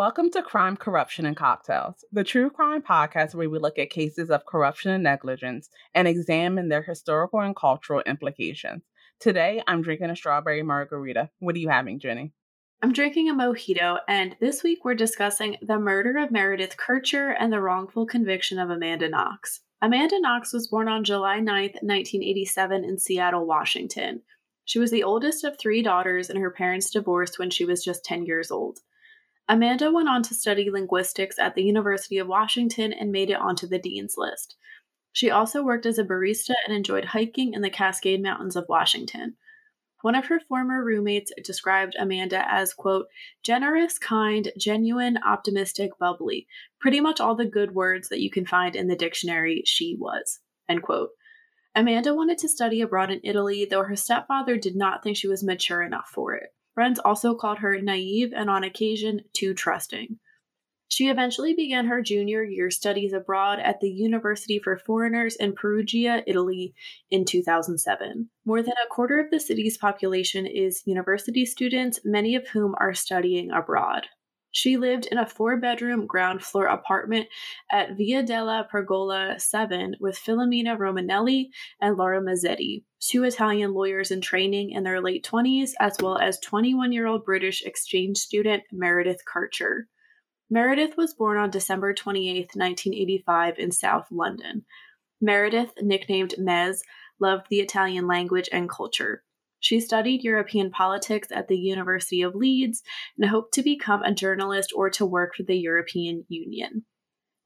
Welcome to Crime, Corruption, and Cocktails, the true crime podcast where we look at cases of corruption and negligence and examine their historical and cultural implications. Today, I'm drinking a strawberry margarita. What are you having, Jenny? I'm drinking a mojito, and this week we're discussing the murder of Meredith Kercher and the wrongful conviction of Amanda Knox. Amanda Knox was born on July 9th, 1987 in Seattle, Washington. She was the oldest of three daughters, and her parents divorced when she was just 10 years old. Amanda went on to study linguistics at the University of Washington and made it onto the dean's list. She also worked as a barista and enjoyed hiking in the Cascade Mountains of Washington. One of her former roommates described Amanda as, quote, generous, kind, genuine, optimistic, bubbly, pretty much all the good words that you can find in the dictionary she was, end quote. Amanda wanted to study abroad in Italy, though her stepfather did not think she was mature enough for it. Friends also called her naive and on occasion too trusting. She eventually began her junior year studies abroad at the University for Foreigners in Perugia, Italy, in 2007. More than a quarter of the city's population is university students, many of whom are studying abroad. She lived in a four-bedroom ground-floor apartment at Via della Pergola 7 with Filomena Romanelli and Laura Mazzetti, two Italian lawyers in training in their late 20s, as well as 21-year-old British exchange student Meredith Kercher. Meredith was born on December 28, 1985 in South London. Meredith, nicknamed Mez, loved the Italian language and culture. She studied European politics at the University of Leeds and hoped to become a journalist or to work for the European Union.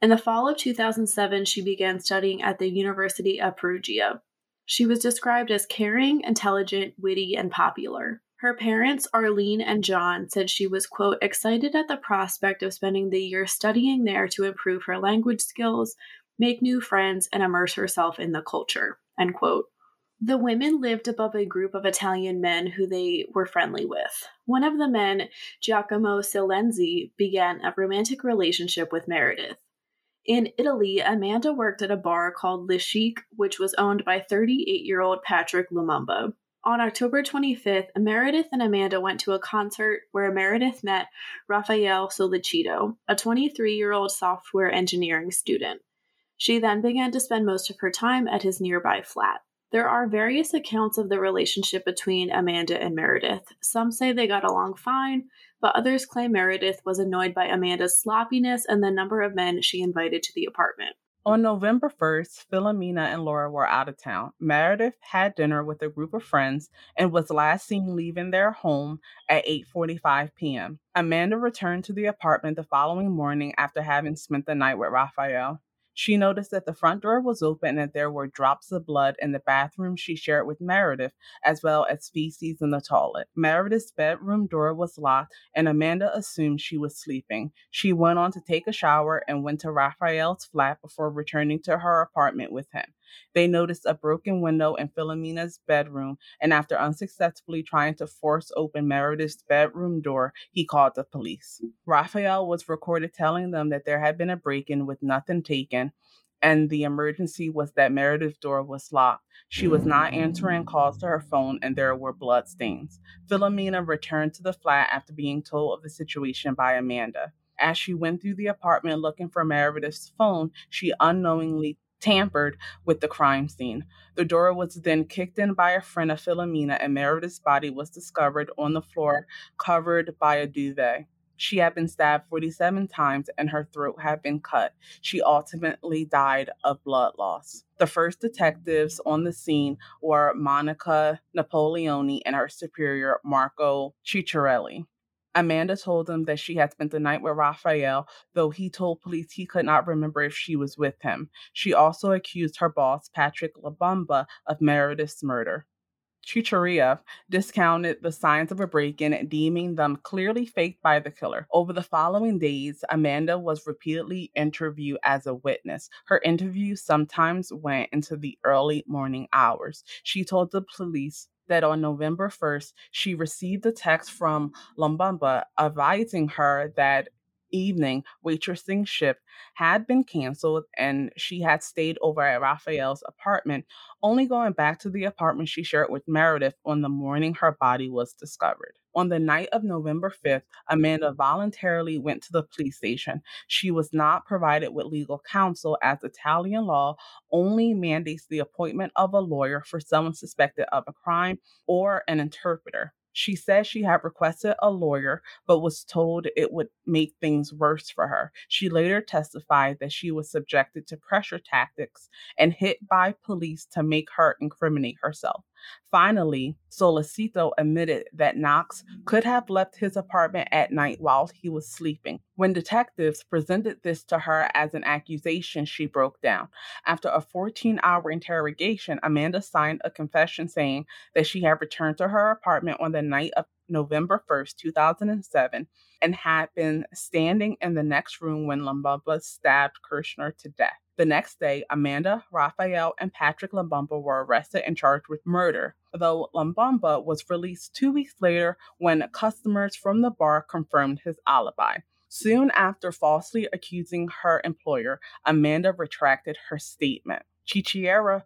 In the fall of 2007, she began studying at the University of Perugia. She was described as caring, intelligent, witty, and popular. Her parents, Arlene and John, said she was, quote, excited at the prospect of spending the year studying there to improve her language skills, make new friends, and immerse herself in the culture, end quote. The women lived above a group of Italian men who they were friendly with. One of the men, Giacomo Silenzi, began a romantic relationship with Meredith. In Italy, Amanda worked at a bar called Le Chic, which was owned by 38-year-old Patrick Lumumba. On October 25th, Meredith and Amanda went to a concert where Meredith met Raffaele Sollecito, a 23-year-old software engineering student. She then began to spend most of her time at his nearby flat. There are various accounts of the relationship between Amanda and Meredith. Some say they got along fine, but others claim Meredith was annoyed by Amanda's sloppiness and the number of men she invited to the apartment. On November 1st, Filomena and Laura were out of town. Meredith had dinner with a group of friends and was last seen leaving their home at 8:45 p.m. Amanda returned to the apartment the following morning after having spent the night with Raffaele. She noticed that the front door was open and that there were drops of blood in the bathroom she shared with Meredith, as well as feces in the toilet. Meredith's bedroom door was locked, and Amanda assumed she was sleeping. She went on to take a shower and went to Raphael's flat before returning to her apartment with him. They noticed a broken window in Filomena's bedroom, and after unsuccessfully trying to force open Meredith's bedroom door, he called the police. Raffaele was recorded telling them that there had been a break-in with nothing taken, and the emergency was that Meredith's door was locked. She was not answering calls to her phone, and there were bloodstains. Filomena returned to the flat after being told of the situation by Amanda. As she went through the apartment looking for Meredith's phone, she unknowingly tampered with the crime scene. The door was then kicked in by a friend of Filomena, and Meredith's body was discovered on the floor, covered by a duvet. She had been stabbed 47 times, and her throat had been cut. She ultimately died of blood loss. The first detectives on the scene were Monica Napoleone and her superior, Marco Ciccarelli. Amanda told them that she had spent the night with Raffaele, though he told police he could not remember if she was with him. She also accused her boss, Patrick Lumumba, of Meredith's murder. Ciccarelli discounted the signs of a break-in, deeming them clearly faked by the killer. Over the following days, Amanda was repeatedly interviewed as a witness. Her interviews sometimes went into the early morning hours. She told the police that on November 1st, she received a text from Lumumba advising her that evening waitressing shift had been canceled and she had stayed over at Raphael's apartment, only going back to the apartment she shared with Meredith on the morning her body was discovered. On the night of November 5th, Amanda voluntarily went to the police station. She was not provided with legal counsel, as Italian law only mandates the appointment of a lawyer for someone suspected of a crime or an interpreter. She said she had requested a lawyer, but was told it would make things worse for her. She later testified that she was subjected to pressure tactics and hit by police to make her incriminate herself. Finally, Sollecito admitted that Knox could have left his apartment at night while he was sleeping. When detectives presented this to her as an accusation, she broke down. After a 14-hour interrogation, Amanda signed a confession saying that she had returned to her apartment on the night of November 1st, 2007, and had been standing in the next room when Lumumba stabbed Kercher to death. The next day, Amanda, Raphael, and Patrick Lumumba were arrested and charged with murder, though Lumumba was released 2 weeks later when customers from the bar confirmed his alibi. Soon after falsely accusing her employer, Amanda retracted her statement. Ciccarelli,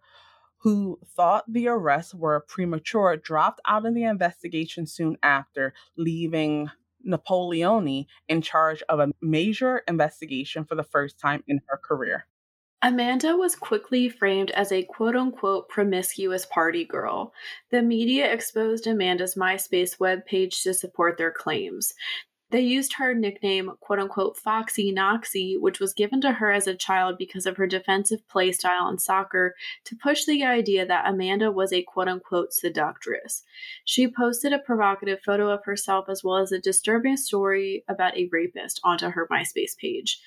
who thought the arrests were premature, dropped out of the investigation soon after, leaving Napoleone in charge of a major investigation for the first time in her career. Amanda was quickly framed as a quote-unquote promiscuous party girl. The media exposed Amanda's MySpace webpage to support their claims. They used her nickname, quote-unquote, Foxy Noxy, which was given to her as a child because of her defensive play style in soccer, to push the idea that Amanda was a quote-unquote seductress. She posted a provocative photo of herself as well as a disturbing story about a rapist onto her MySpace page.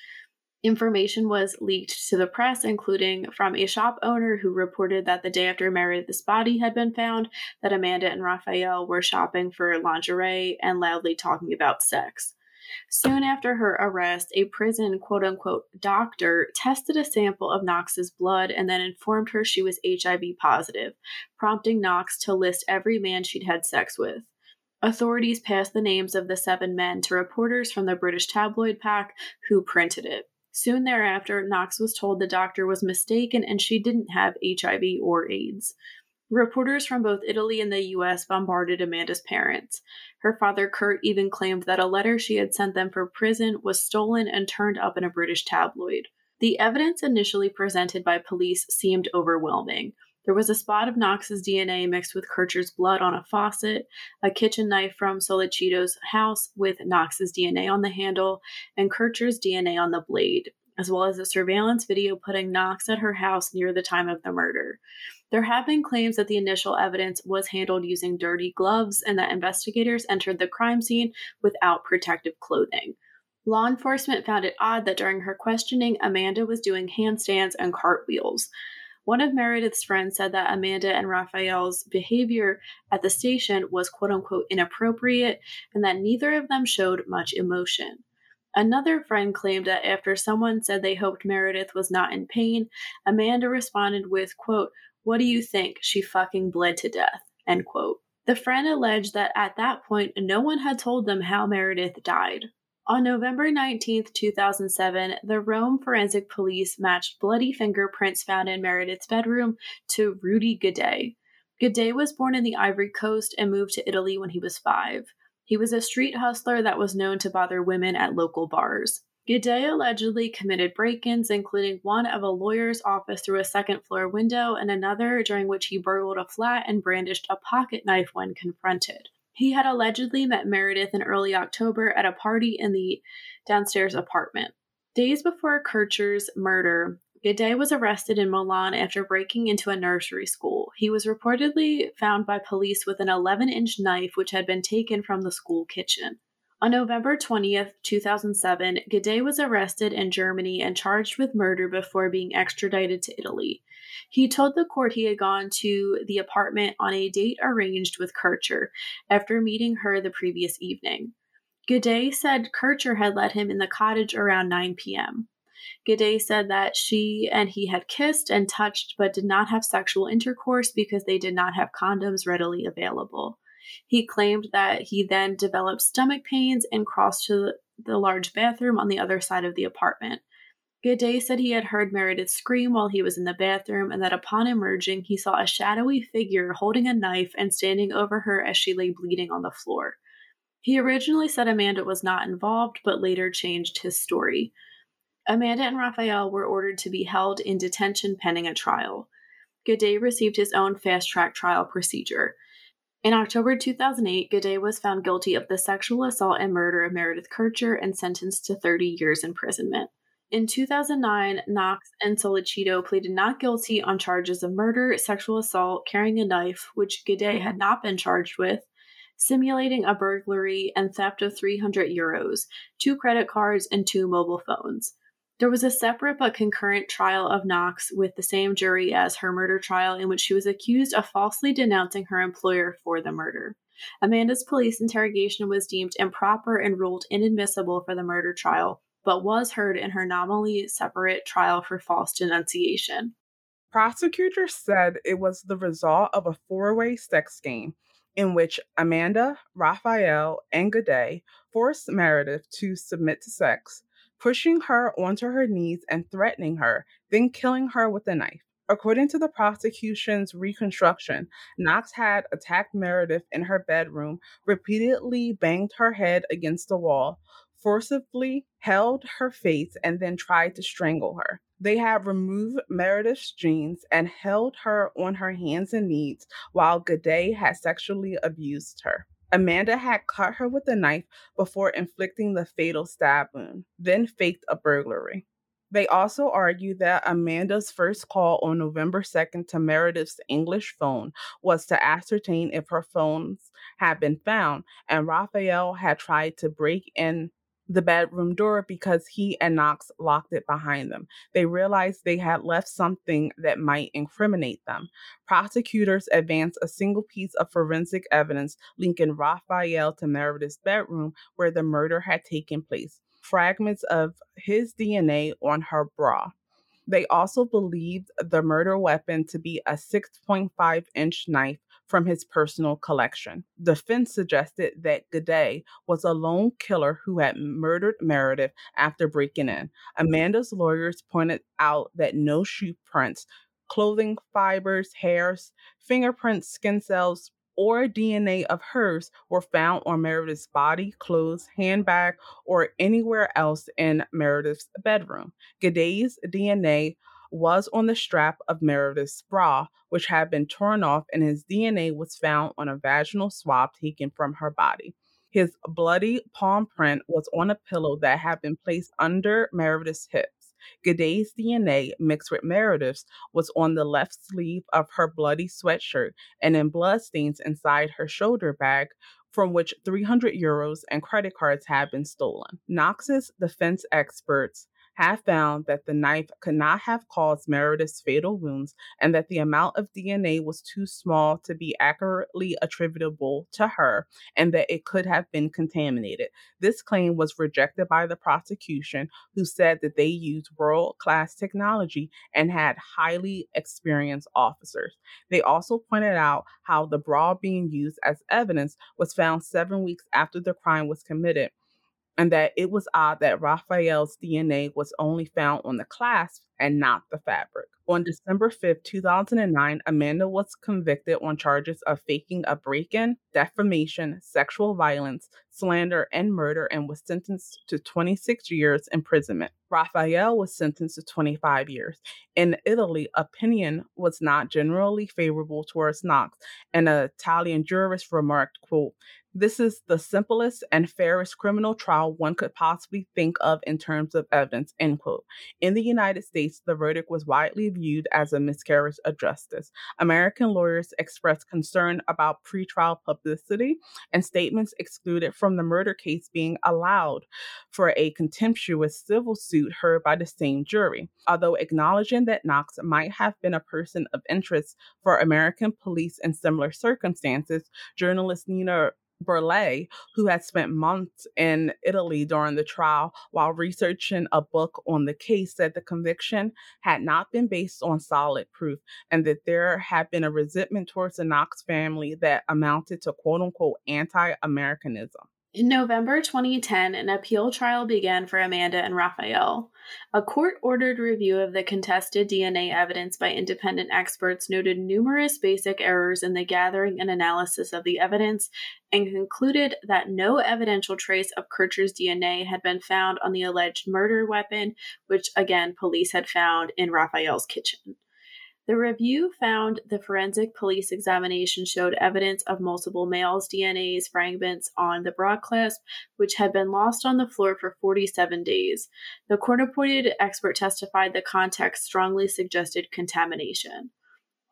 Information was leaked to the press, including from a shop owner who reported that the day after Meredith's body had been found, that Amanda and Raphael were shopping for lingerie and loudly talking about sex. Soon after her arrest, a prison quote-unquote doctor tested a sample of Knox's blood and then informed her she was HIV positive, prompting Knox to list every man she'd had sex with. Authorities passed the names of the 7 men to reporters from the British tabloid Pack, who printed it. Soon thereafter, Knox was told the doctor was mistaken and she didn't have HIV or AIDS. Reporters from both Italy and the U.S. bombarded Amanda's parents. Her father, Kurt, even claimed that a letter she had sent them for prison was stolen and turned up in a British tabloid. The evidence initially presented by police seemed overwhelming. There was a spot of Knox's DNA mixed with Kercher's blood on a faucet, a kitchen knife from Sollecito's house with Knox's DNA on the handle, and Kercher's DNA on the blade, as well as a surveillance video putting Knox at her house near the time of the murder. There have been claims that the initial evidence was handled using dirty gloves and that investigators entered the crime scene without protective clothing. Law enforcement found it odd that during her questioning, Amanda was doing handstands and cartwheels. One of Meredith's friends said that Amanda and Raphael's behavior at the station was quote-unquote inappropriate and that neither of them showed much emotion. Another friend claimed that after someone said they hoped Meredith was not in pain, Amanda responded with, quote, "What do you think? She fucking bled to death," end quote. The friend alleged that at that point, no one had told them how Meredith died. On November 19, 2007, the Rome Forensic Police matched bloody fingerprints found in Meredith's bedroom to Rudy Guede. Guede was born in the Ivory Coast and moved to Italy when he was 5. He was a street hustler that was known to bother women at local bars. Guede allegedly committed break-ins, including one of a lawyer's office through a second-floor window and another during which he burgled a flat and brandished a pocket knife when confronted. He had allegedly met Meredith in early October at a party in the downstairs apartment. Days before Kercher's murder, Guede was arrested in Milan after breaking into a nursery school. He was reportedly found by police with an 11-inch knife which had been taken from the school kitchen. On November 20th, 2007, Guede was arrested in Germany and charged with murder before being extradited to Italy. He told the court he had gone to the apartment on a date arranged with Kercher after meeting her the previous evening. Guede said Kercher had let him in the cottage around 9 p.m. Guede said that she and he had kissed and touched but did not have sexual intercourse because they did not have condoms readily available. He claimed that he then developed stomach pains and crossed to the large bathroom on the other side of the apartment. Guede said he had heard Meredith scream while he was in the bathroom and that upon emerging, he saw a shadowy figure holding a knife and standing over her as she lay bleeding on the floor. He originally said Amanda was not involved, but later changed his story. Amanda and Raffaele were ordered to be held in detention pending a trial. Guede received his own fast-track trial procedure. In October 2008, Guede was found guilty of the sexual assault and murder of Meredith Kercher and sentenced to 30 years imprisonment. In 2009, Knox and Sollecito pleaded not guilty on charges of murder, sexual assault, carrying a knife, which Guede had not been charged with, simulating a burglary, and theft of €300, 2 credit cards, and 2 mobile phones. There was a separate but concurrent trial of Knox with the same jury as her murder trial, in which she was accused of falsely denouncing her employer for the murder. Amanda's police interrogation was deemed improper and ruled inadmissible for the murder trial, but was heard in her nominally separate trial for false denunciation. Prosecutors said it was the result of a 4-way sex game in which Amanda, Raffaele, and Guede forced Meredith to submit to sex, pushing her onto her knees and threatening her, then killing her with a knife. According to the prosecution's reconstruction, Knox had attacked Meredith in her bedroom, repeatedly banged her head against the wall, forcibly held her face, and then tried to strangle her. They had removed Meredith's jeans and held her on her hands and knees while Guede had sexually abused her. Amanda had cut her with a knife before inflicting the fatal stab wound, then faked a burglary. They also argued that Amanda's first call on November 2nd to Meredith's English phone was to ascertain if her phones had been found, and Raffaele had tried to break in the bedroom door because he and Knox locked it behind them. They realized they had left something that might incriminate them. Prosecutors advanced a single piece of forensic evidence linking Raffaele to Meredith's bedroom where the murder had taken place, fragments of his DNA on her bra. They also believed the murder weapon to be a 6.5-inch knife from his personal collection. Defense suggested that Guede was a lone killer who had murdered Meredith after breaking in. Amanda's lawyers pointed out that no shoe prints, clothing fibers, hairs, fingerprints, skin cells, or DNA of hers were found on Meredith's body, clothes, handbag, or anywhere else in Meredith's bedroom. Guede's DNA was on the strap of Meredith's bra, which had been torn off, and his DNA was found on a vaginal swab taken from her body. His bloody palm print was on a pillow that had been placed under Meredith's hips. Guede's DNA, mixed with Meredith's, was on the left sleeve of her bloody sweatshirt and in bloodstains inside her shoulder bag, from which €300 and credit cards had been stolen. Knox's defense experts have found that the knife could not have caused Meredith's fatal wounds and that the amount of DNA was too small to be accurately attributable to her and that it could have been contaminated. This claim was rejected by the prosecution, who said that they used world-class technology and had highly experienced officers. They also pointed out how the bra being used as evidence was found 7 weeks after the crime was committed, and that it was odd that Raffaele's DNA was only found on the clasp and not the fabric. On December 5th, 2009, Amanda was convicted on charges of faking a break-in, defamation, sexual violence, slander, and murder, and was sentenced to 26 years imprisonment. Raffaele was sentenced to 25 years. In Italy, opinion was not generally favorable towards Knox, and an Italian jurist remarked, quote, "This is the simplest and fairest criminal trial one could possibly think of in terms of evidence," end quote. In the United States, the verdict was widely viewed as a miscarriage of justice. American lawyers expressed concern about pretrial publicity and statements excluded from the murder case being allowed for a contemptuous civil suit heard by the same jury. Although acknowledging that Knox might have been a person of interest for American police in similar circumstances, journalist Nina Burleigh, who had spent months in Italy during the trial while researching a book on the case, said the conviction had not been based on solid proof and that there had been a resentment towards the Knox family that amounted to quote-unquote anti-Americanism. In November 2010, an appeal trial began for Amanda and Raffaele. A court-ordered review of the contested DNA evidence by independent experts noted numerous basic errors in the gathering and analysis of the evidence and concluded that no evidential trace of Kercher's DNA had been found on the alleged murder weapon, which, again, police had found in Raphael's kitchen. The review found the forensic police examination showed evidence of multiple males' DNA's fragments on the bra clasp, which had been lost on the floor for 47 days. The court-appointed expert testified the context strongly suggested contamination.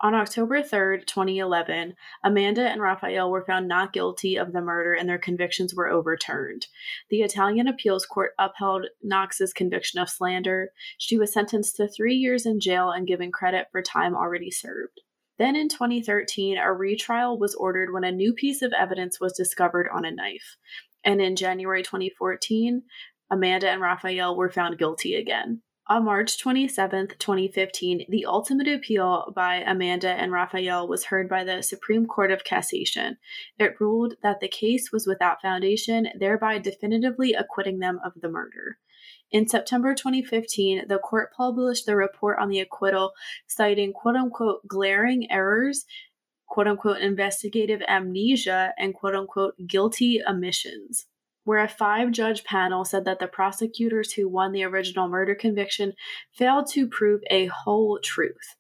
On October 3, 2011, Amanda and Raffaele were found not guilty of the murder and their convictions were overturned. The Italian Appeals Court upheld Knox's conviction of slander. She was sentenced to 3 years in jail and given credit for time already served. Then in 2013, a retrial was ordered when a new piece of evidence was discovered on a knife. And in January 2014, Amanda and Raffaele were found guilty again. On March 27, 2015, the ultimate appeal by Amanda and Raffaele was heard by the Supreme Court of Cassation. It ruled that the case was without foundation, thereby definitively acquitting them of the murder. In September 2015, the court published the report on the acquittal, citing quote-unquote glaring errors, quote-unquote investigative amnesia, and quote-unquote guilty omissions, where a five-judge panel said that the prosecutors who won the original murder conviction failed to prove a whole truth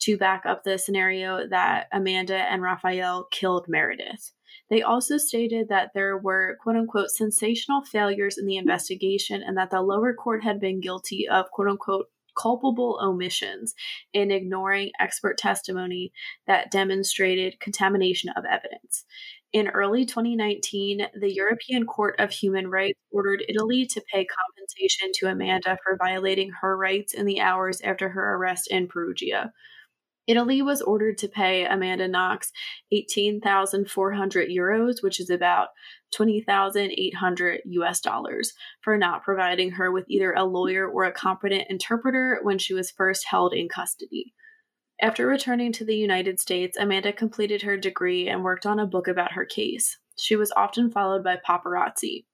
to back up the scenario that Amanda and Raffaele killed Meredith. They also stated that there were, quote-unquote, sensational failures in the investigation and that the lower court had been guilty of, quote-unquote, culpable omissions in ignoring expert testimony that demonstrated contamination of evidence. In early 2019, the European Court of Human Rights ordered Italy to pay compensation to Amanda for violating her rights in the hours after her arrest in Perugia. Italy was ordered to pay Amanda Knox 18,400 euros, which is about $20,800 US, for not providing her with either a lawyer or a competent interpreter when she was first held in custody. After returning to the United States, Amanda completed her degree and worked on a book about her case. She was often followed by paparazzi.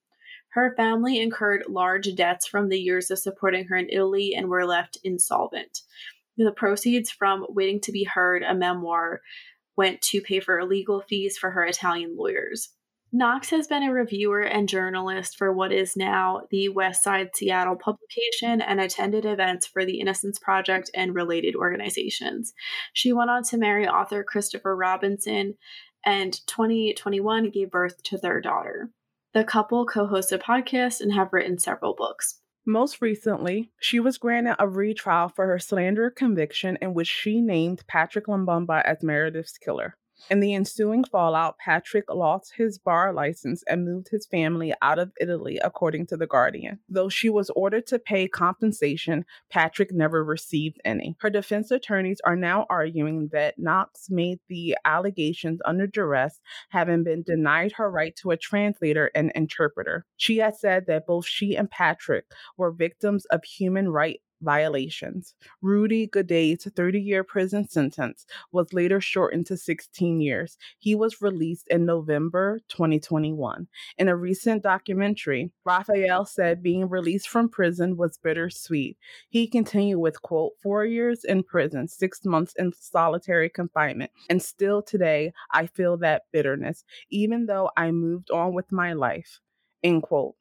Her family incurred large debts from the years of supporting her in Italy and were left insolvent. The proceeds from Waiting to be Heard, a memoir, went to pay for legal fees for her Italian lawyers. Knox has been a reviewer and journalist for what is now the West Side Seattle publication and attended events for the Innocence Project and related organizations. She went on to marry author Christopher Robinson and 2021 gave birth to their daughter. The couple co-hosts a podcast and have written several books. Most recently, she was granted a retrial for her slander conviction in which she named Patrick Lumumba as Meredith's killer. In the ensuing fallout, Patrick lost his bar license and moved his family out of Italy, according to The Guardian. Though she was ordered to pay compensation, Patrick never received any. Her defense attorneys are now arguing that Knox made the allegations under duress, having been denied her right to a translator and interpreter. She has said that both she and Patrick were victims of human rights violations. Rudy Guede's 30-year prison sentence was later shortened to 16 years. He was released in November 2021. In a recent documentary, Raffaele said being released from prison was bittersweet. He continued with, quote, 4 years in prison, 6 months in solitary confinement, and still today I feel that bitterness, even though I moved on with my life, end quote.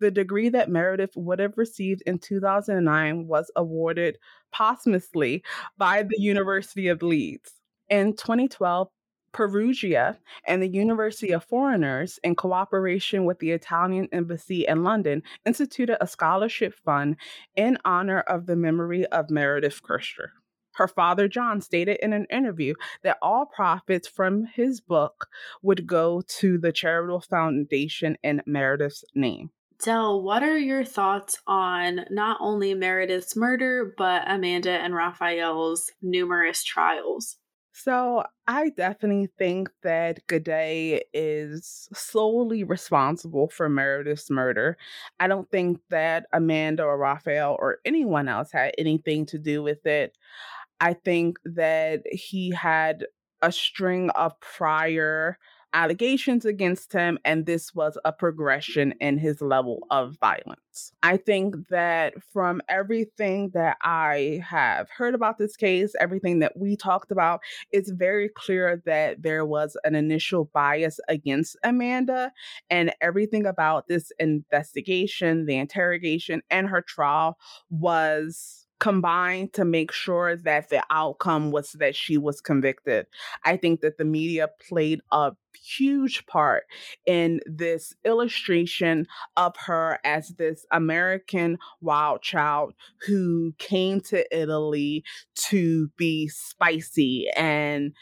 The degree that Meredith would have received in 2009 was awarded posthumously by the University of Leeds. In 2012, Perugia and the University of Foreigners, in cooperation with the Italian Embassy in London, instituted a scholarship fund in honor of the memory of Meredith Kercher. Her father, John, stated in an interview that all profits from his book would go to the charitable foundation in Meredith's name. Del, what are your thoughts on not only Meredith's murder, but Amanda and Raphael's numerous trials? So I definitely think that Guede is solely responsible for Meredith's murder. I don't think that Amanda or Raffaele or anyone else had anything to do with it. I think that he had a string of prior allegations against him, and this was a progression in his level of violence. I think that from everything that I have heard about this case, everything that we talked about, it's very clear that there was an initial bias against Amanda, and everything about this investigation, the interrogation, and her trial was combined to make sure that the outcome was that she was convicted. I think that the media played a huge part in this illustration of her as this American wild child who came to Italy to be spicy and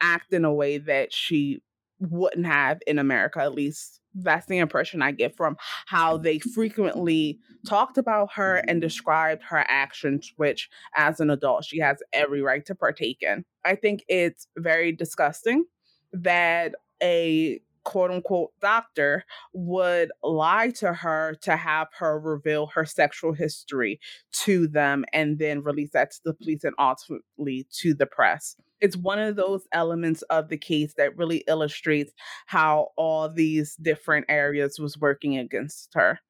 act in a way that she wouldn't have in America, at least. That's the impression I get from how they frequently talked about her and described her actions, which as an adult, she has every right to partake in. I think it's very disgusting that a quote unquote doctor would lie to her to have her reveal her sexual history to them and then release that to the police and ultimately to the press. It's one of those elements of the case that really illustrates how all these different areas was working against her.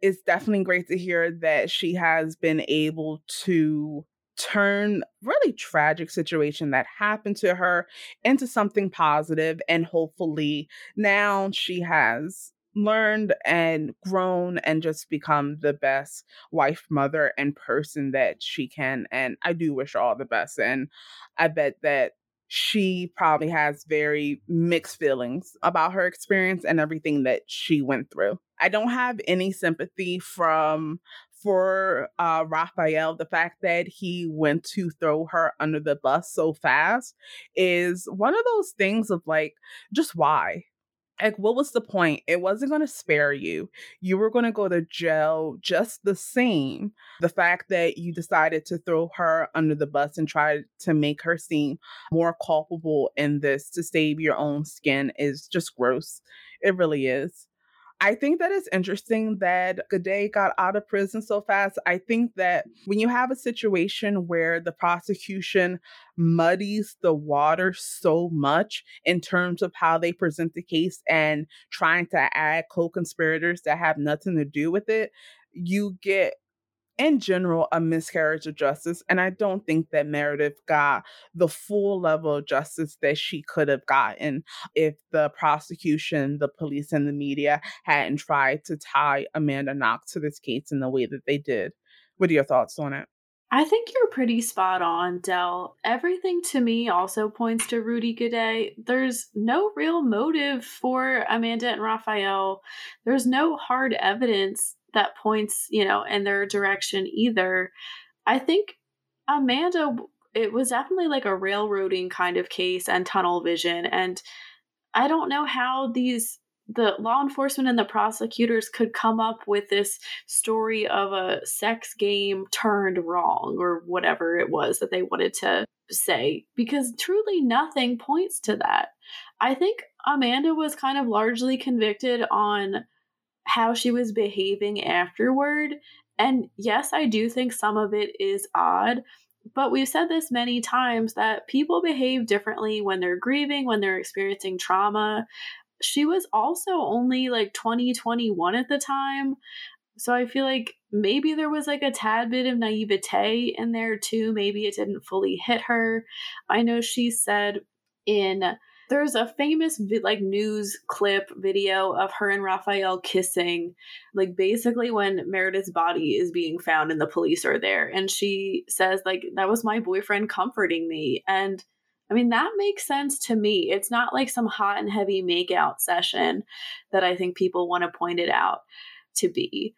It's definitely great to hear that she has been able to turn really tragic situation that happened to her into something positive, and hopefully now she has learned and grown and just become the best wife, mother, and person that she can. And I do wish her all the best. And I bet that she probably has very mixed feelings about her experience and everything that she went through. I don't have any sympathy for Raphael. The fact that he went to throw her under the bus so fast is one of those things of like, just why? Like, what was the point? It wasn't going to spare you. You were going to go to jail just the same. The fact that you decided to throw her under the bus and try to make her seem more culpable in this to save your own skin is just gross. It really is. I think that it's interesting that Guede got out of prison so fast. I think that when you have a situation where the prosecution muddies the water so much in terms of how they present the case and trying to add co-conspirators that have nothing to do with it, you get, in general, a miscarriage of justice. And I don't think that Meredith got the full level of justice that she could have gotten if the prosecution, the police, and the media hadn't tried to tie Amanda Knox to this case in the way that they did. What are your thoughts on it? I think you're pretty spot on, Del. Everything to me also points to Rudy Guede. There's no real motive for Amanda and Raphael. There's no hard evidence that points, in their direction either. I think Amanda, it was definitely like a railroading kind of case and tunnel vision. And I don't know how the law enforcement and the prosecutors could come up with this story of a sex game turned wrong or whatever it was that they wanted to say, because truly nothing points to that. I think Amanda was kind of largely convicted on how she was behaving afterward. And yes, I do think some of it is odd, but we've said this many times that people behave differently when they're grieving, when they're experiencing trauma. She was also only like 20, 21 at the time. So I feel like maybe there was like a tad bit of naivete in there too. Maybe it didn't fully hit her. I know she said there's a famous news clip video of her and Raphael kissing, like basically when Meredith's body is being found and the police are there. And she says that was my boyfriend comforting me. And I mean, that makes sense to me. It's not like some hot and heavy makeout session that I think people want to point it out to be.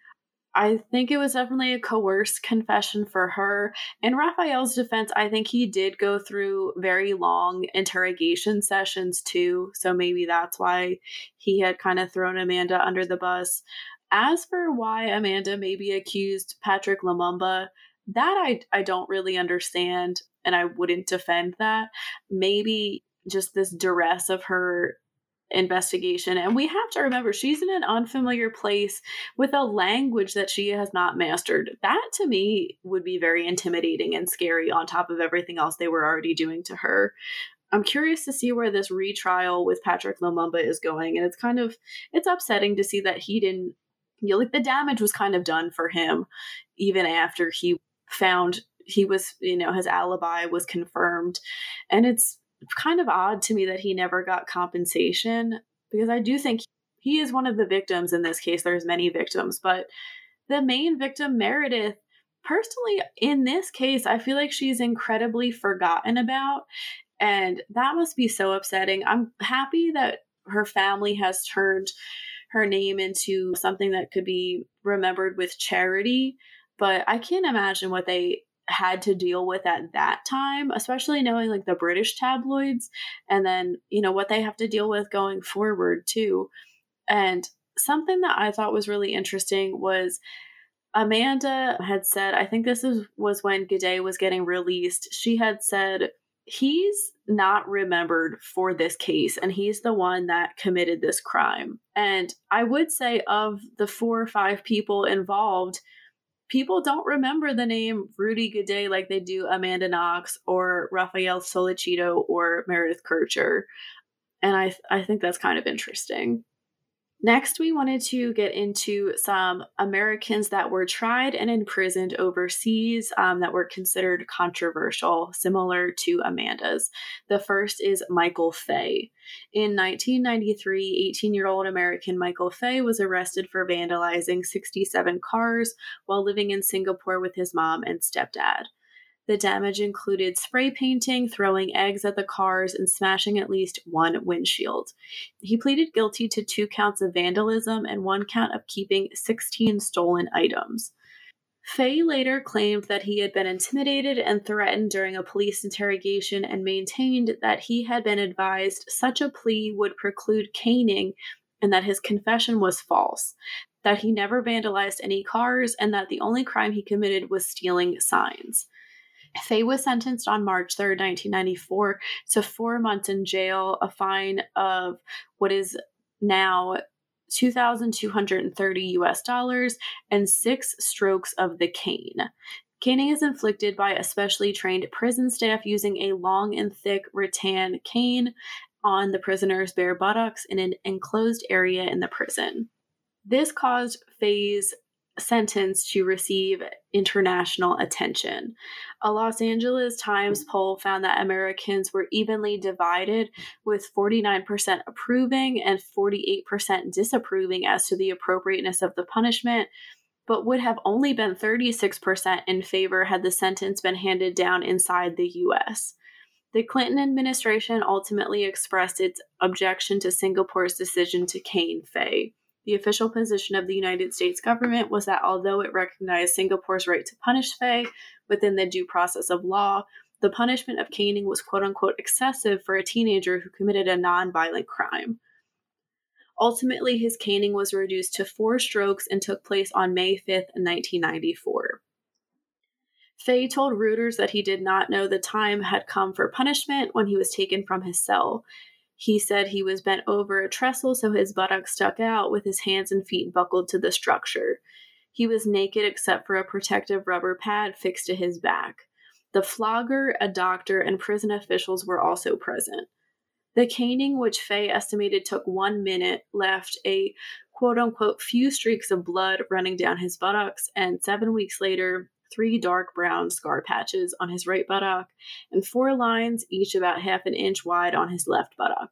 I think it was definitely a coerced confession for her. In Raphael's defense, I think he did go through very long interrogation sessions too. So maybe that's why he had kind of thrown Amanda under the bus. As for why Amanda maybe accused Patrick Lumumba, that I don't really understand, and I wouldn't defend that. Maybe just this duress of her investigation. And we have to remember she's in an unfamiliar place with a language that she has not mastered. That to me would be very intimidating and scary on top of everything else they were already doing to her. I'm curious to see where this retrial with Patrick Lumumba is going. And it's upsetting to see that he didn't, the damage was kind of done for him, even after he found he was, his alibi was confirmed. And it's kind of odd to me that he never got compensation, because I do think he is one of the victims in this case. There's many victims, but the main victim, Meredith, personally, in this case, I feel like she's incredibly forgotten about. And that must be so upsetting. I'm happy that her family has turned her name into something that could be remembered with charity. But I can't imagine what they had to deal with at that time, especially knowing like the British tabloids, and then, what they have to deal with going forward too. And something that I thought was really interesting was Amanda had said, I think was when Guede was getting released. She had said, he's not remembered for this case, and he's the one that committed this crime. And I would say of the 4 or 5 people involved, people don't remember the name Rudy Guede like they do Amanda Knox or Raffaele Sollecito or Meredith Kercher. And I think that's kind of interesting. Next, we wanted to get into some Americans that were tried and imprisoned overseas that were considered controversial, similar to Amanda's. The first is Michael Fay. In 1993, 18-year-old American Michael Fay was arrested for vandalizing 67 cars while living in Singapore with his mom and stepdad. The damage included spray painting, throwing eggs at the cars, and smashing at least one windshield. He pleaded guilty to 2 counts of vandalism and 1 count of keeping 16 stolen items. Fay later claimed that he had been intimidated and threatened during a police interrogation and maintained that he had been advised such a plea would preclude caning and that his confession was false, that he never vandalized any cars, and that the only crime he committed was stealing signs. Fay was sentenced on March 3rd, 1994 to 4 months in jail, a fine of what is now $2,230 and 6 strokes of the cane. Caning is inflicted by a specially trained prison staff using a long and thick rattan cane on the prisoner's bare buttocks in an enclosed area in the prison. This caused Fay's sentence to receive international attention. A Los Angeles Times poll found that Americans were evenly divided, with 49% approving and 48% disapproving as to the appropriateness of the punishment, but would have only been 36% in favor had the sentence been handed down inside the U.S. The Clinton administration ultimately expressed its objection to Singapore's decision to cane Fay. The official position of the United States government was that although it recognized Singapore's right to punish Fay within the due process of law, the punishment of caning was quote-unquote excessive for a teenager who committed a nonviolent crime. Ultimately, his caning was reduced to 4 strokes and took place on May 5th, 1994. Fay told Reuters that he did not know the time had come for punishment when he was taken from his cell. He said he was bent over a trestle so his buttocks stuck out, with his hands and feet buckled to the structure. He was naked except for a protective rubber pad fixed to his back. The flogger, a doctor, and prison officials were also present. The caning, which Fay estimated took 1 minute, left a quote-unquote few streaks of blood running down his buttocks, and 7 weeks later, 3 dark brown scar patches on his right buttock and 4 lines, each about half an inch wide, on his left buttock.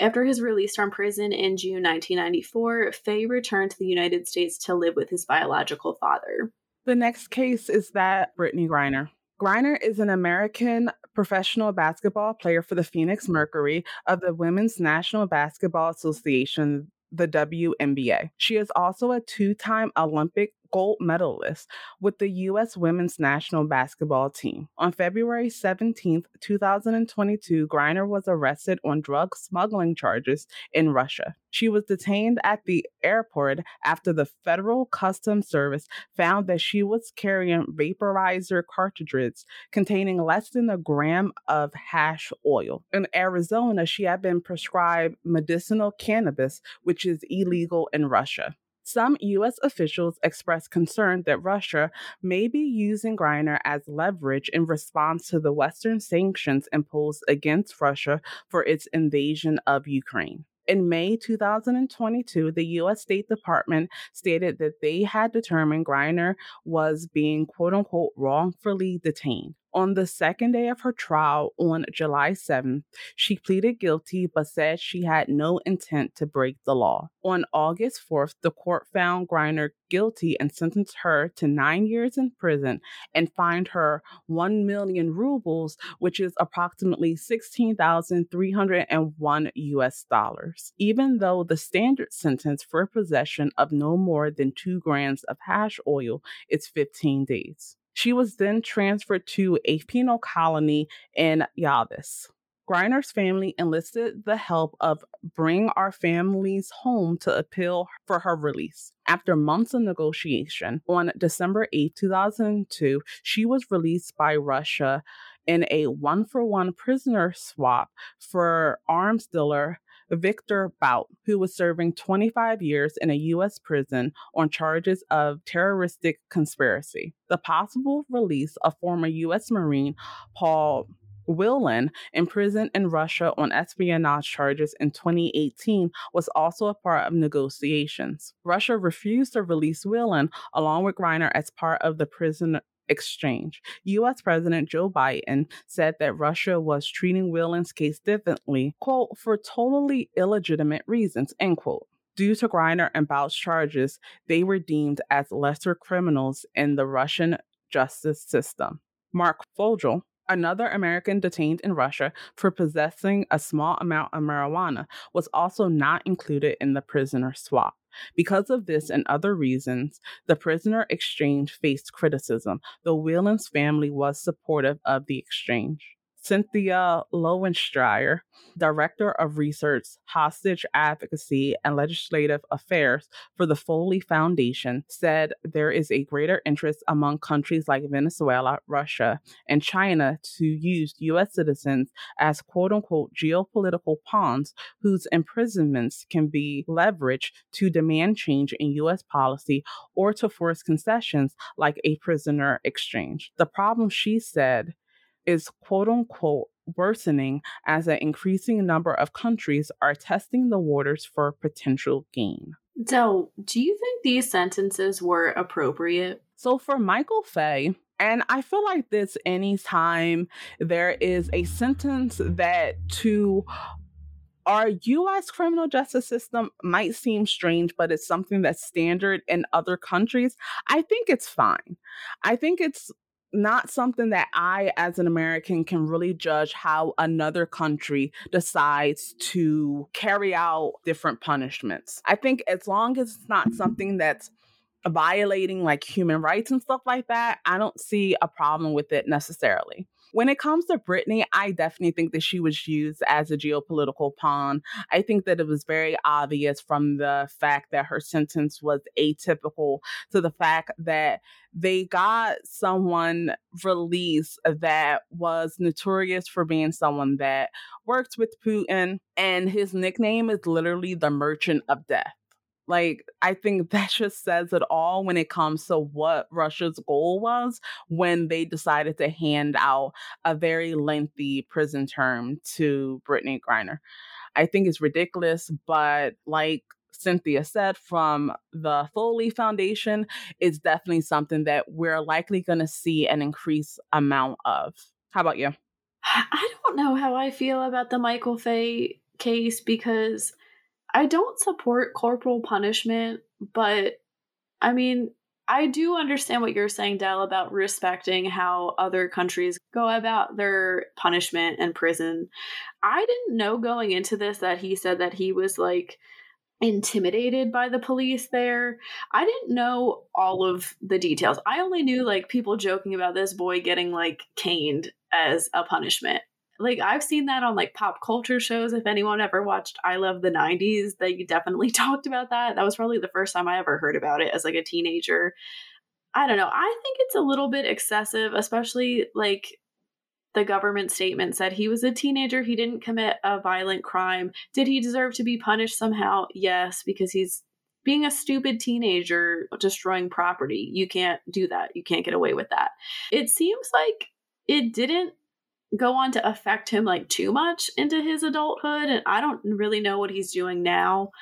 After his release from prison in June 1994, Fay returned to the United States to live with his biological father. The next case is that Brittany Griner. Griner is an American professional basketball player for the Phoenix Mercury of the Women's National Basketball Association, the WNBA. She is also a 2-time Olympic gold medalist with the U.S. Women's National Basketball Team. On February 17, 2022, Griner was arrested on drug smuggling charges in Russia. She was detained at the airport after the Federal Customs Service found that she was carrying vaporizer cartridges containing less than a gram of hash oil. In Arizona, she had been prescribed medicinal cannabis, which is illegal in Russia. some U.S. officials expressed concern that Russia may be using Griner as leverage in response to the Western sanctions imposed against Russia for its invasion of Ukraine. In May 2022, the U.S. State Department stated that they had determined Griner was being, quote-unquote, wrongfully detained. On the second day of her trial, on July 7th, she pleaded guilty but said she had no intent to break the law. On August 4th, the court found Griner guilty and sentenced her to 9 years in prison and fined her 1 million rubles, which is approximately $16,301. Even though the standard sentence for possession of no more than 2 grams of hash oil is 15 days. She was then transferred to a penal colony in Yavuz. Griner's family enlisted the help of Bring Our Families Home to appeal for her release. After months of negotiation, on December 8, 2002, she was released by Russia in a one-for-one prisoner swap for arms dealer Victor Bout, who was serving 25 years in a U.S. prison on charges of terroristic conspiracy. The possible release of former U.S. Marine Paul Whelan, imprisoned in Russia on espionage charges in 2018, was also a part of negotiations. Russia refused to release Whelan along with Griner as part of the prisoner exchange. U.S. President Joe Biden said that Russia was treating Whelan's case differently, quote, for totally illegitimate reasons, end quote. Due to Griner and Bout's charges, they were deemed as lesser criminals in the Russian justice system. Mark Fogel, another American detained in Russia for possessing a small amount of marijuana, was also not included in the prisoner swap. Because of this and other reasons, the prisoner exchange faced criticism, though Whelan's family was supportive of the exchange. Cynthia Lowenstreicher, Director of Research, Hostage Advocacy, and Legislative Affairs for the Foley Foundation, said there is a greater interest among countries like Venezuela, Russia, and China to use U.S. citizens as quote-unquote geopolitical pawns whose imprisonments can be leveraged to demand change in U.S. policy or to force concessions like a prisoner exchange. The problem, she said, is quote-unquote worsening as an increasing number of countries are testing the waters for potential gain. So, do you think these sentences were appropriate? So for Michael Fay, and I feel like this anytime there is a sentence that to our U.S. criminal justice system might seem strange, but it's something that's standard in other countries, I think it's fine. I think it's not something that I, as an American, can really judge how another country decides to carry out different punishments. I think as long as it's not something that's violating like human rights and stuff like that, I don't see a problem with it necessarily. When it comes to Brittany, I definitely think that she was used as a geopolitical pawn. I think that it was very obvious from the fact that her sentence was atypical to the fact that they got someone released that was notorious for being someone that worked with Putin, and his nickname is literally the Merchant of Death. Like, I think that just says it all when it comes to what Russia's goal was when they decided to hand out a very lengthy prison term to Brittany Griner. I think it's ridiculous, but like Cynthia said from the Foley Foundation, it's definitely something that we're likely going to see an increased amount of. How about you? I don't know how I feel about the Michael Fay case because I don't support corporal punishment, but I mean, I do understand what you're saying, Del, about respecting how other countries go about their punishment and prison. I didn't know going into this that he said that he was like intimidated by the police there. I didn't know all of the details. I only knew like people joking about this boy getting like caned as a punishment. Like, I've seen that on, like, pop culture shows. If anyone ever watched I Love the 90s, they definitely talked about that. That was probably the first time I ever heard about it as, like, a teenager. I don't know. I think it's a little bit excessive, especially, like, the government statement said he was a teenager. He didn't commit a violent crime. Did he deserve to be punished somehow? Yes, because he's being a stupid teenager, destroying property. You can't do that. You can't get away with that. It seems like it didn't go on to affect him like too much into his adulthood. And I don't really know what he's doing now,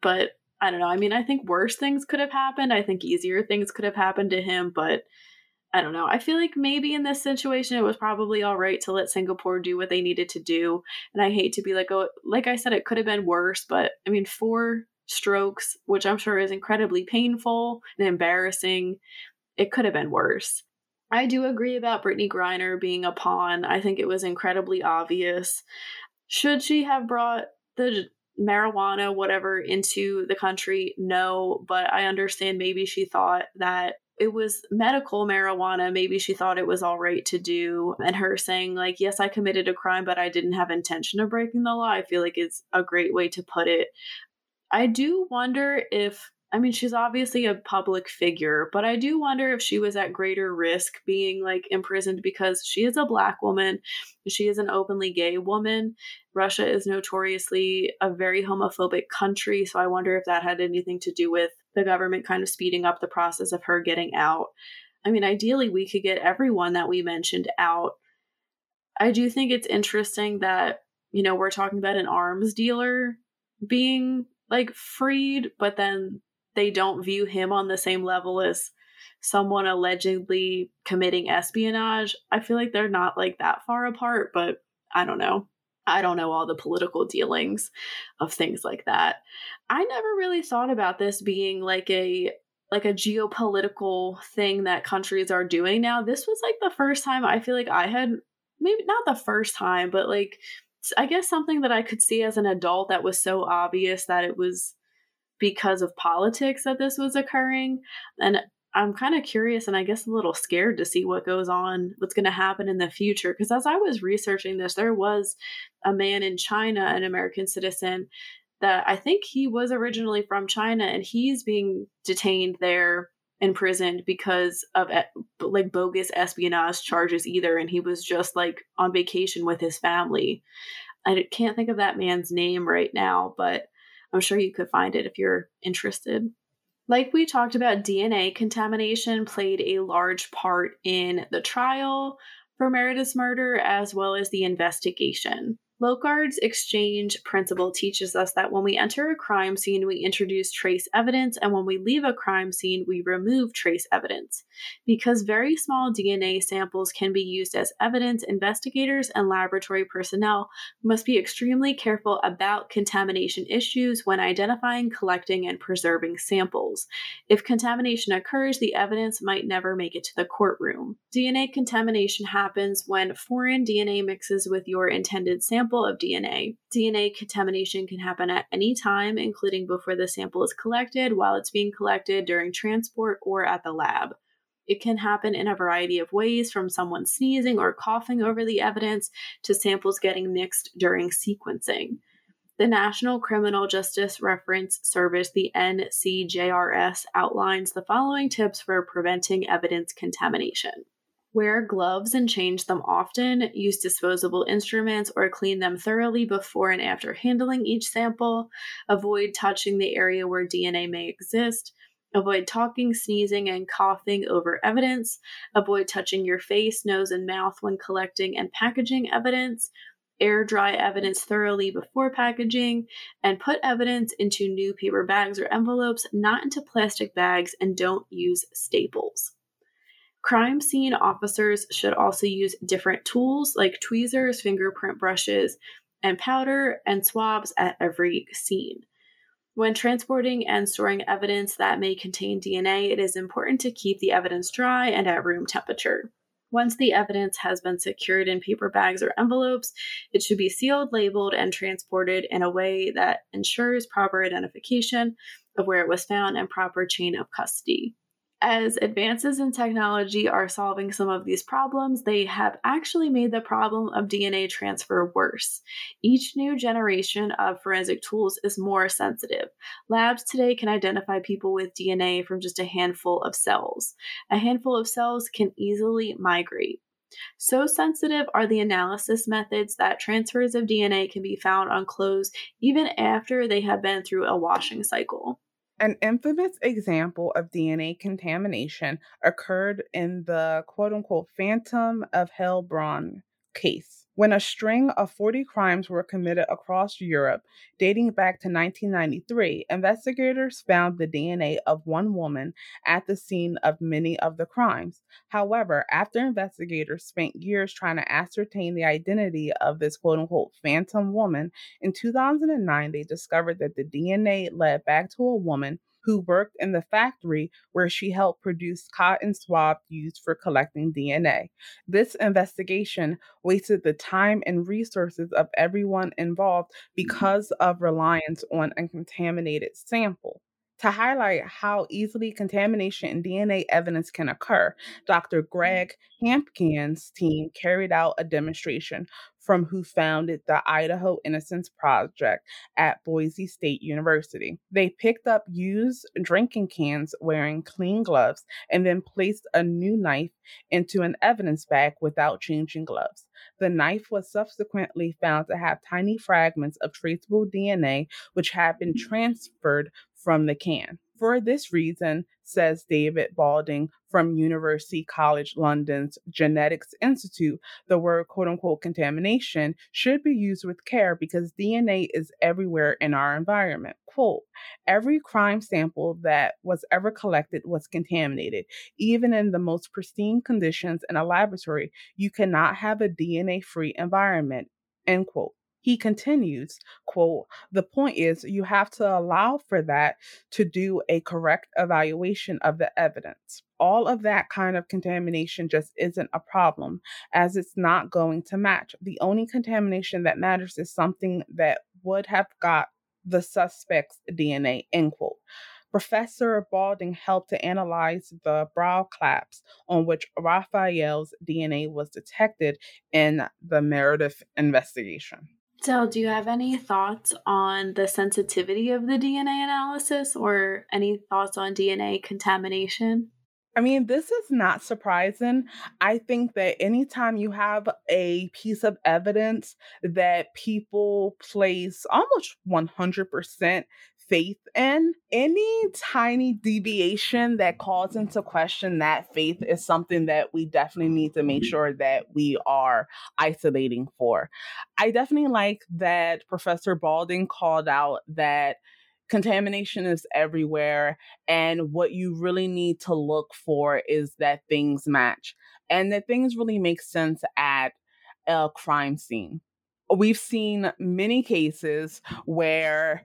but I don't know. I mean, I think worse things could have happened. I think easier things could have happened to him, but I don't know. I feel like maybe in this situation, it was probably all right to let Singapore do what they needed to do. And I hate to be like, oh, like I said, it could have been worse, but I mean, 4 strokes, which I'm sure is incredibly painful and embarrassing. It could have been worse. I do agree about Brittany Griner being a pawn. I think it was incredibly obvious. Should she have brought the marijuana, whatever, into the country? No, but I understand maybe she thought that it was medical marijuana. Maybe she thought it was all right to do. And her saying like, yes, I committed a crime, but I didn't have intention of breaking the law, I feel like it's a great way to put it. I do wonder if, I mean, she's obviously a public figure, but I do wonder if she was at greater risk being like imprisoned because she is a Black woman. She is an openly gay woman. Russia is notoriously a very homophobic country. So I wonder if that had anything to do with the government kind of speeding up the process of her getting out. I mean, ideally, we could get everyone that we mentioned out. I do think it's interesting that, you know, we're talking about an arms dealer being like freed, but then they don't view him on the same level as someone allegedly committing espionage. I feel like they're not like that far apart, but I don't know. I don't know all the political dealings of things like that. I never really thought about this being like a geopolitical thing that countries are doing now. This was like the first time I feel like I had, maybe not the first time, but like, I guess something that I could see as an adult that was so obvious that it was because of politics that this was occurring. And I'm kind of curious and I guess a little scared to see what goes on, what's going to happen in the future. Because as I was researching this, there was a man in China, an American citizen, that I think he was originally from China, and he's being detained there, imprisoned because of like bogus espionage charges either. And he was just like on vacation with his family. I can't think of that man's name right now, but I'm sure you could find it if you're interested. Like we talked about, DNA contamination played a large part in the trial for Meredith's murder, as well as the investigation. Locard's exchange principle teaches us that when we enter a crime scene, we introduce trace evidence, and when we leave a crime scene, we remove trace evidence. Because very small DNA samples can be used as evidence, investigators and laboratory personnel must be extremely careful about contamination issues when identifying, collecting, and preserving samples. If contamination occurs, the evidence might never make it to the courtroom. DNA contamination happens when foreign DNA mixes with your intended sample of DNA. DNA contamination can happen at any time, including before the sample is collected, while it's being collected, during transport, or at the lab. It can happen in a variety of ways, from someone sneezing or coughing over the evidence to samples getting mixed during sequencing. The National Criminal Justice Reference Service, the NCJRS, outlines the following tips for preventing evidence contamination. Wear gloves and change them often. Use disposable instruments or clean them thoroughly before and after handling each sample. Avoid touching the area where DNA may exist. Avoid talking, sneezing, and coughing over evidence. Avoid touching your face, nose, and mouth when collecting and packaging evidence. Air dry evidence thoroughly before packaging, and put evidence into new paper bags or envelopes, not into plastic bags, and don't use staples. Crime scene officers should also use different tools like tweezers, fingerprint brushes, and powder and swabs at every scene. When transporting and storing evidence that may contain DNA, it is important to keep the evidence dry and at room temperature. Once the evidence has been secured in paper bags or envelopes, it should be sealed, labeled, and transported in a way that ensures proper identification of where it was found and proper chain of custody. As advances in technology are solving some of these problems, they have actually made the problem of DNA transfer worse. Each new generation of forensic tools is more sensitive. Labs today can identify people with DNA from just a handful of cells. A handful of cells can easily migrate. So sensitive are the analysis methods that transfers of DNA can be found on clothes even after they have been through a washing cycle. An infamous example of DNA contamination occurred in the quote-unquote Phantom of Heilbronn case, when a string of 40 crimes were committed across Europe dating back to 1993. Investigators found the DNA of one woman at the scene of many of the crimes. However, after investigators spent years trying to ascertain the identity of this quote-unquote phantom woman, in 2009 they discovered that the DNA led back to a woman who worked in the factory where she helped produce cotton swabs used for collecting DNA. This investigation wasted the time and resources of everyone involved because of reliance on a contaminated sample. To highlight how easily contamination in DNA evidence can occur, Dr. Greg Hampkin's team carried out a demonstration from who founded the Idaho Innocence Project at Boise State University. They picked up used drinking cans wearing clean gloves and then placed a new knife into an evidence bag without changing gloves. The knife was subsequently found to have tiny fragments of traceable DNA, which had been transferred from the can. For this reason, says David Balding from University College London's Genetics Institute, the word quote-unquote contamination should be used with care because DNA is everywhere in our environment. Quote, every crime sample that was ever collected was contaminated. Even in the most pristine conditions in a laboratory, you cannot have a DNA-free environment, end quote. He continues, quote, the point is you have to allow for that to do a correct evaluation of the evidence. All of that kind of contamination just isn't a problem, as it's not going to match. The only contamination that matters is something that would have got the suspect's DNA, end quote. Professor Balding helped to analyze the brow claps on which Raphael's DNA was detected in the Meredith investigation. So, do you have any thoughts on the sensitivity of the DNA analysis or any thoughts on DNA contamination? I mean, this is not surprising. I think that anytime you have a piece of evidence that people place almost 100% faith in, any tiny deviation that calls into question that faith is something that we definitely need to make sure that we are isolating for. I definitely like that Professor Balding called out that contamination is everywhere, and what you really need to look for is that things match and that things really make sense at a crime scene. We've seen many cases where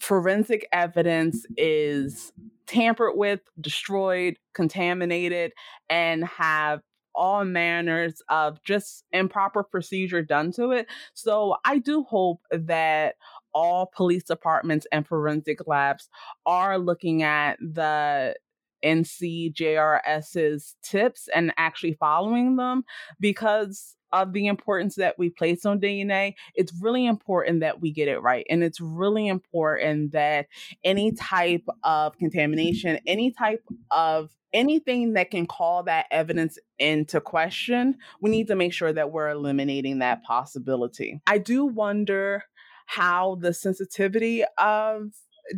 forensic evidence is tampered with, destroyed, contaminated, and have all manners of just improper procedure done to it. So I do hope that all police departments and forensic labs are looking at the NCJRS's tips and actually following them, because of the importance that we place on DNA. It's really important that we get it right. And it's really important that any type of contamination, any type of anything that can call that evidence into question, we need to make sure that we're eliminating that possibility. I do wonder how the sensitivity of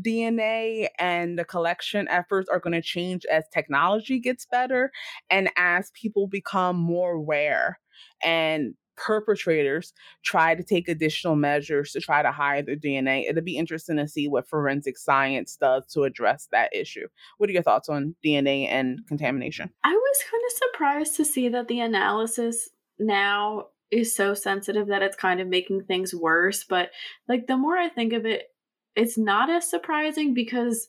DNA and the collection efforts are going to change as technology gets better and as people become more aware and perpetrators try to take additional measures to try to hide their DNA. It'll be interesting to see what forensic science does to address that issue. What are your thoughts on DNA and contamination? I was kind of surprised to see that the analysis now is so sensitive that it's kind of making things worse. But like the more I think of it, it's not as surprising because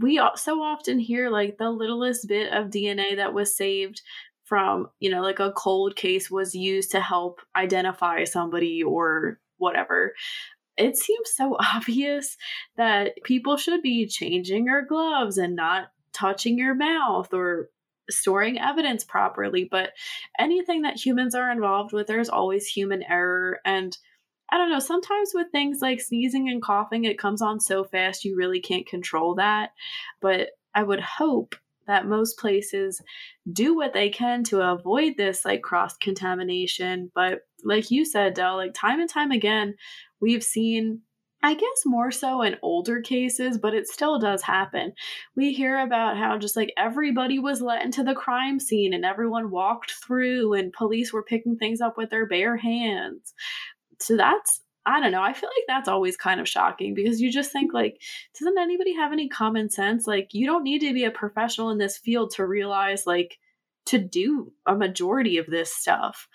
we so often hear like the littlest bit of DNA that was saved from, you know, like a cold case was used to help identify somebody or whatever. It seems so obvious that people should be changing your gloves and not touching your mouth or storing evidence properly. But anything that humans are involved with, there's always human error. And I don't know, sometimes with things like sneezing and coughing, it comes on so fast you really can't control that. But I would hope that most places do what they can to avoid this like cross-contamination. But like you said, Del, like time and time again, we've seen I guess more so in older cases, but it still does happen. We hear about how just like everybody was let into the crime scene and everyone walked through and police were picking things up with their bare hands. So that's, I don't know, I feel like that's always kind of shocking because you just think like, doesn't anybody have any common sense? Like you don't need to be a professional in this field to realize like to do a majority of this stuff.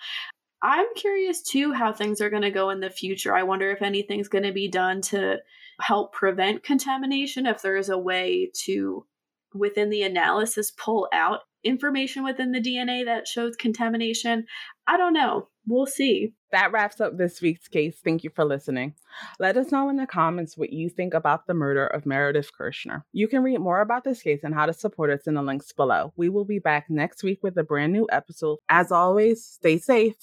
I'm curious, too, how things are going to go in the future. I wonder if anything's going to be done to help prevent contamination, if there is a way to, within the analysis, pull out information within the DNA that shows contamination. I don't know. We'll see. That wraps up this week's case. Thank you for listening. Let us know in the comments what you think about the murder of Meredith Kercher. You can read more about this case and how to support us in the links below. We will be back next week with a brand new episode. As always, stay safe.